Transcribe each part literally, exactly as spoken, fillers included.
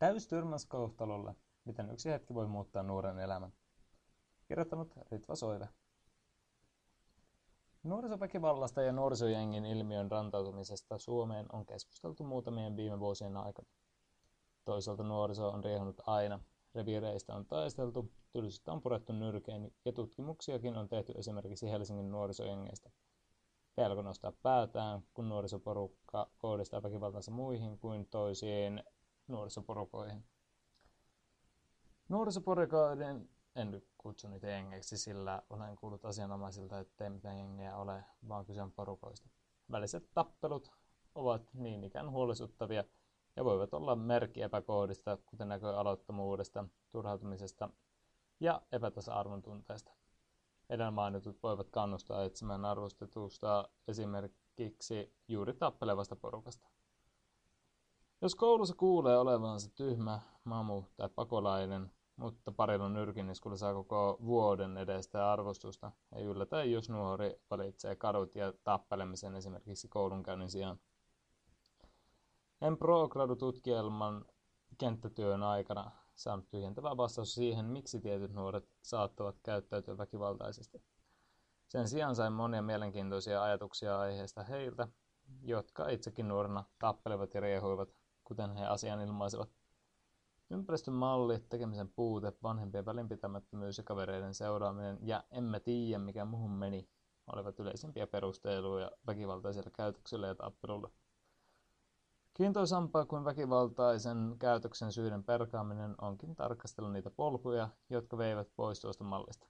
Täystyrmäs kohtalolle, miten yksi hetki voi muuttaa nuoren elämän. Kirjoittanut Ritva Soive. Nuorisoväkivallasta ja nuorisojengin ilmiön rantautumisesta Suomeen on keskusteltu muutamien viime vuosien aikana. Toisaalta nuoriso on riehunut aina, reviireistä on taisteltu, tylsyyttä on purettu nyrkein ja tutkimuksiakin on tehty esimerkiksi Helsingin nuorisojengeistä. Pelko nostaa päätään, kun nuorisoporukka kohdistaa väkivaltansa muihin kuin toisiin nuorisoporukoihin. Nuorisoporukoiden en kutsu niitä jengeiksi, sillä olen kuullut asianomaisilta, ettei mitään jengeä ole, vaan kyse on porukoista. Väliset tappelut ovat niin ikään huolestuttavia ja voivat olla merkki epäkohdista, kuten näköalottomuudesta, turhautumisesta ja epätasa-arvon tunteesta. Edellä mainitut voivat kannustaa etsimään arvostetusta esimerkiksi juuri tappelevasta porukasta. Jos koulussa kuulee olevansa tyhmä, mamu tai pakolainen, mutta parilla nyrkiniskulla saa koko vuoden edestä arvostusta, ei yllätä, jos nuori valitsee kadut ja tappelemisen esimerkiksi koulunkäynnin sijaan. En pro-gradu-tutkielman kenttätyön aikana saanut tyhjentävä vastaus siihen, miksi tietyt nuoret saattavat käyttäytyä väkivaltaisesti. Sen sijaan sain monia mielenkiintoisia ajatuksia aiheesta heiltä, jotka itsekin nuorena tappelevat ja riehuivat, kuten he asian ilmaisivat. Ympäristön malli, tekemisen puute, vanhempien välinpitämättömyys ja kavereiden seuraaminen ja emme tiedä mikä muuhun meni, olivat yleisimpiä perusteluja väkivaltaiselle käytökselle ja tappelulle. Kiintoisampaa kuin väkivaltaisen käytöksen syiden perkaaminen onkin tarkastella niitä polkuja, jotka veivät pois tuosta mallista.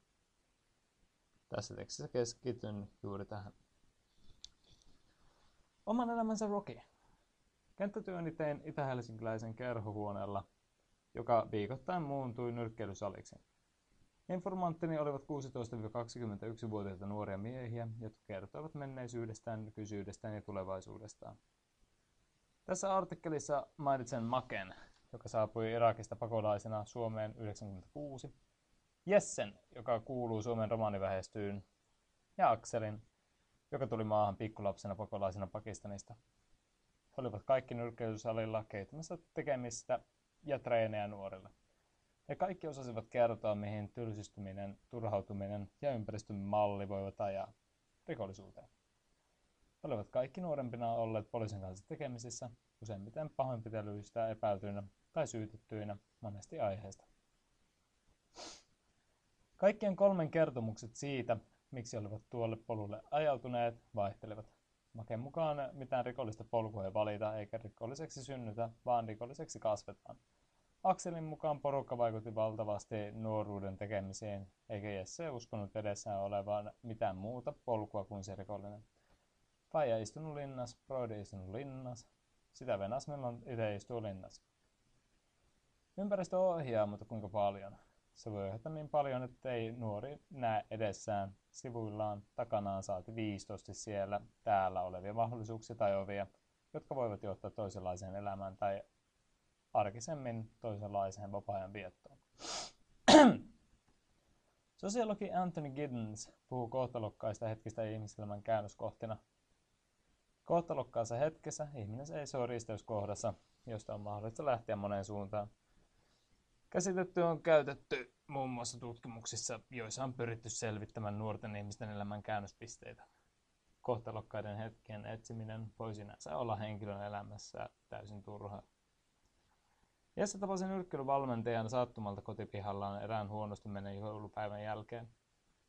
Tässä tekstissä keskityn juuri tähän. Oman elämänsä Rocky. Kenttätyöni tein itä-helsinkiläisen kerhohuoneella, joka viikoittain muuntui nyrkkeilysaliksi. Informanttini olivat kuusitoista kaksikymmentäyksi-vuotiaita nuoria miehiä, jotka kertoivat menneisyydestään, nykyisyydestä ja tulevaisuudestaan. Tässä artikkelissa mainitsen Maken, joka saapui Irakista pakolaisena Suomeen yhdeksänkymmentäkuusi, Jessen, joka kuuluu Suomen romanivähestöön, ja Akselin, joka tuli maahan pikkulapsena pakolaisena Pakistanista. He olivat kaikki nyrkkeilysalilla kehittämässä tekemistä ja treenejä nuorille. He kaikki osasivat kertoa, mihin tylsistyminen, turhautuminen ja ympäristön malli voivat ajaa rikollisuuteen. He olivat kaikki nuorempina olleet poliisin kanssa tekemisissä, useimmiten pahoinpitelyistä epäiltyinä tai syytettyinä, monesti aiheesta. Kaikkien kolmen kertomukset siitä, miksi olivat tuolle polulle ajautuneet, vaihtelevat. Maken mukaan mitään rikollista polkua ei valita eikä rikolliseksi synnytä, vaan rikolliseksi kasvetaan. Akselin mukaan porukka vaikutti valtavasti nuoruuden tekemisiin, eikä Jesse uskonut edessään olevan mitään muuta polkua kuin se rikollinen. Faija istunut linnas, Broidi istunut linnas, sitä venas milloin itse istuu linnas. Ympäristö ohjaa, mutta kuinka paljon? Se voi ohjata niin paljon, ettei nuori näe edessään, sivuillaan, takanaan saati viistosti siellä, täällä olevia mahdollisuuksia tai ovia, jotka voivat johtaa toisenlaiseen elämään tai arkisemmin toisenlaiseen vapaa-ajan viettoon. Sosiologi Anthony Giddens puhuu kohtalokkaista hetkistä ihmiselämän käännöskohtina. Kohtalokkaassa hetkessä ihminen seisoo risteyskohdassa, josta on mahdollista lähteä moneen suuntaan. Käsitetty on käytetty muun muassa tutkimuksissa, joissa on pyritty selvittämään nuorten ihmisten elämän käännöspisteitä. Kohtalokkaiden hetkien etsiminen voi sinänsä olla henkilön elämässä täysin turhaa. Jesse tapasi nyrkkeilyvalmentajan sattumalta kotipihallaan erään huonosti menen joulupäivän jälkeen.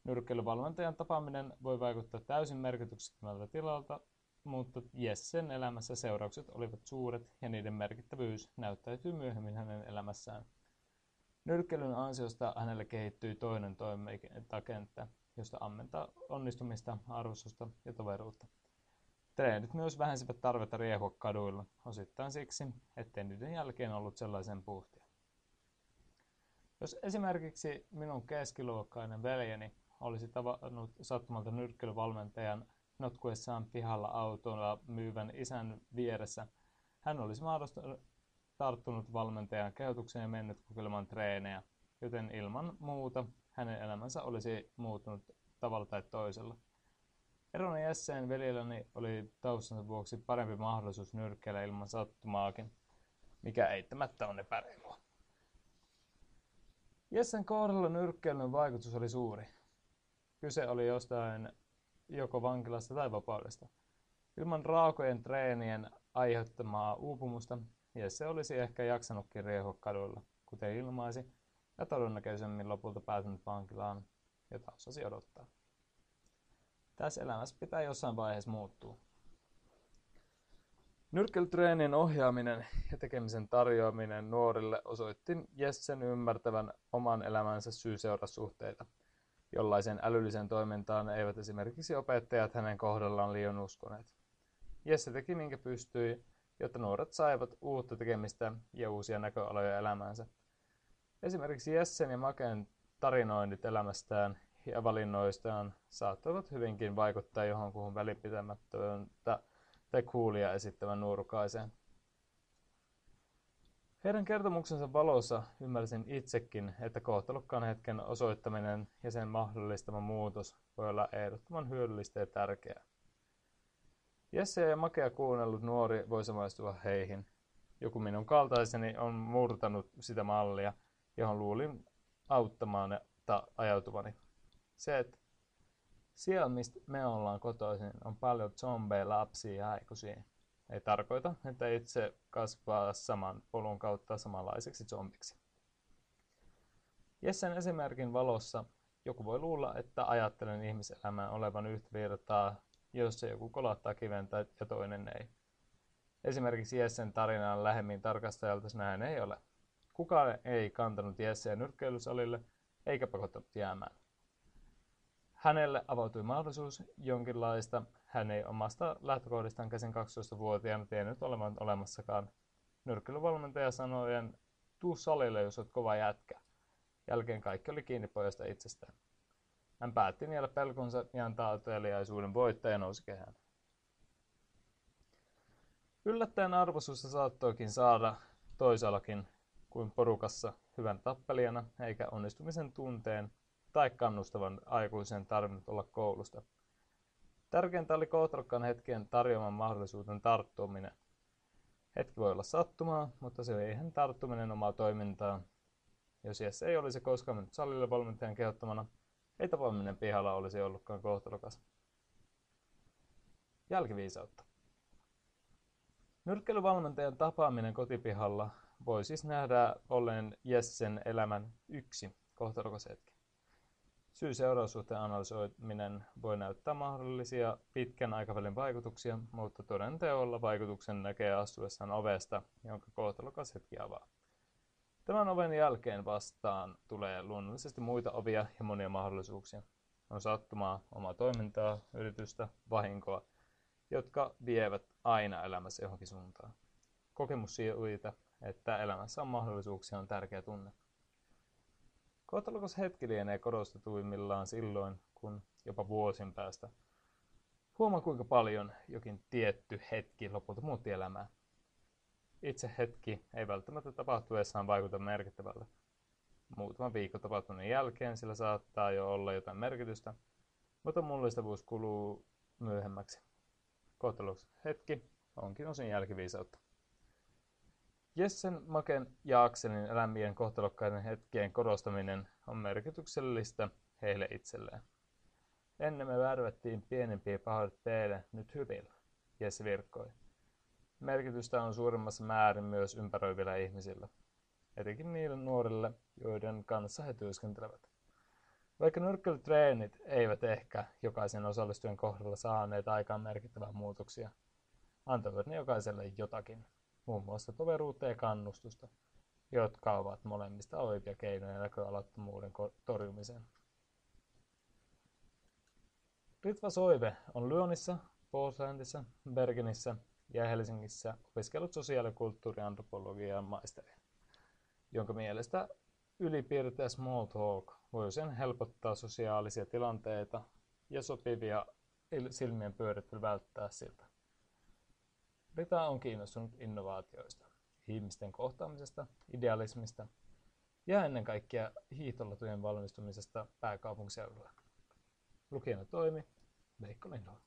Nyrkkeilyvalmentajan tapaaminen voi vaikuttaa täysin merkityksettömältä tilalta, mutta Jessen elämässä seuraukset olivat suuret ja niiden merkittävyys näyttäytyy myöhemmin hänen elämässään. Nyrkkeilyn ansiosta hänelle kehittyi toinen toimintakenttä, josta ammentaa onnistumista, arvostusta ja toveruutta. Treenit myös vähensivät tarvetta riehua kaduilla, osittain siksi, ettei niiden jälkeen ollut sellaisen puhtia. Jos esimerkiksi minun keskiluokkainen veljeni olisi tavannut sattumalta nyrkkeilyvalmentajan notkuessaan pihalla autolla myyvän isän vieressä, hän olisi mahdollisesti tarttunut valmentajan kehotukseen ja mennyt kokeilemaan treenejä, joten ilman muuta hänen elämänsä olisi muuttunut tavalla tai toisella. Erona Jesseen veljelläni oli taustansa vuoksi parempi mahdollisuus nyrkkeillä ilman sattumaakin. mikä eittämättä on epäreilua. Jessen kohdalla nyrkkeilyn vaikutus oli suuri. Kyse oli jostain joko vankilasta tai vapaudesta. Ilman raakojen treenien aiheuttamaa uupumusta Jesse olisi ehkä jaksanutkin riehua kaduilla, kuten ilmaisi, ja todennäköisemmin lopulta päätynyt vankilaan, jota osasi odottaa. Tässä elämässä pitää jossain vaiheessa muuttua. Nyrkkeilytreenien ohjaaminen ja tekemisen tarjoaminen nuorille osoitti Jessen ymmärtävän oman elämänsä syy-seurassuhteita, jollaisen älylliseen toimintaan eivät esimerkiksi opettajat hänen kohdallaan liian uskoneet. Jesse teki minkä pystyi, jotta nuoret saivat uutta tekemistä ja uusia näköaloja elämäänsä. Esimerkiksi Jessen ja Maken tarinoinnit elämästään ja valinnoistaan saattoivat hyvinkin vaikuttaa johonkuhun välipitämättömäntä tai kuulia esittävän nuorukaiseen. Heidän kertomuksensa valossa ymmärsin itsekin, että kohtalokkaan hetken osoittaminen ja sen mahdollistama muutos voi olla ehdottoman hyödyllistä ja tärkeää. Jesse ja Makea kuunnellut nuori voi samaistua heihin. Joku minun kaltaiseni on murtanut sitä mallia, johon luulin auttamaan ta- ajautuvani. Se, että siellä, mistä me ollaan kotoisin, on paljon zombeja, lapsia ja aikuisia. Ei tarkoita, että itse kasvaa saman polun kautta samanlaiseksi zombiksi. Jessen esimerkin valossa joku voi luulla, että ajattelen ihmiselämän olevan yhtä virtaa, jossa joku kolattaa kiven ja toinen ei. Esimerkiksi Jessen tarinaan lähemmin tarkastajalta näin ei ole. Kukaan ei kantanut Jesseä nyrkkeilysalille eikä pakottanut jäämään. Hänelle avautui mahdollisuus jonkinlaista, hän ei omasta lähtökohdistaan käsin kaksitoistavuotiaana tiennyt olevan olemassakaan. Nyrkkeilyvalmentaja sanoi, että tuu salille, jos olet kova jätkä. Jälkeen kaikki oli kiinni pojasta itsestään. Hän päätti niellä pelkonsa ja antaa oteliaisuuden voittaja nousi kehään. Yllättäen arvostusta saattoikin saada toisaallakin kuin porukassa hyvän tappelijana eikä onnistumisen tunteen tai kannustavan aikuisen tarvinnut olla koulusta. Tärkeintä oli kohtalokkaan hetken tarjoaman mahdollisuuden tarttuminen. Hetki voi olla sattumaa, mutta se ei ihan tarttuminen omaa toimintaa. Jos Jesse ei olisi koskaan mennyt salille valmentajan kehottamana, ei tapaaminen pihalla olisi ollutkaan kohtalokas. Jälkiviisautta. Nyrkkeilyvalmentajan tapaaminen kotipihalla voi siis nähdä olleen Jessen elämän yksi kohtalokas hetki. Syy-seuraussuhteen analysoiminen voi näyttää mahdollisia pitkän aikavälin vaikutuksia, mutta todenteolla vaikutuksen näkee astuessaan ovesta, jonka kohtalokas hetki avaa. Tämän oven jälkeen vastaan tulee luonnollisesti muita ovia ja monia mahdollisuuksia. On sattumaa, omaa toimintaa, yritystä, vahinkoa, jotka vievät aina elämässä johonkin suuntaan. Kokemus siitä, että elämässä on mahdollisuuksia, on tärkeä tunne. Kohtalokas hetki lienee korostetuimmillaan silloin, kun jopa vuosin päästä huomaa, kuinka paljon jokin tietty hetki lopulta muutti elämää. Itse hetki ei välttämättä tapahtuessaan vaikuta merkittävältä. Muutaman viikon tapahtuneen jälkeen sillä saattaa jo olla jotain merkitystä, mutta mullistavuus kuluu myöhemmäksi. Kohtalokas hetki onkin osin jälkiviisautta. Jessen, Maken ja Akselin elämien kohtalokkaiden hetkien korostaminen on merkityksellistä heille itselleen. Ennen me värvättiin pienempiä pahoit teille, nyt hyvillä, Jesse virkkoi. Merkitystä on suurimmassa määrin myös ympäröivillä ihmisillä, etenkin niille nuorille, joiden kanssa he työskentelevät. Vaikka nyrkkeilytreenit eivät ehkä jokaisen osallistujan kohdalla saaneet aikaan merkittävää muutoksia, antavat ne jokaiselle jotakin. Muun muassa toveruutta ja kannustusta, jotka ovat molemmista oikea keinoja näköalattomuuden torjumiseen. Ritva Soive on Lyonissa, Portlandissa, Bergenissä ja Helsingissä opiskellut sosiaali- ja kulttuuriantropologian maisteri, jonka mielestä ylipiirteä small talk voi usein helpottaa sosiaalisia tilanteita ja sopivia silmien pyörittely välttää siltä. Rita on kiinnostunut innovaatioista, ihmisten kohtaamisesta, idealismista ja ennen kaikkea hiihtolatujen valmistumisesta pääkaupunkiseudulla. Lukijana toimi Veikko Lindholm.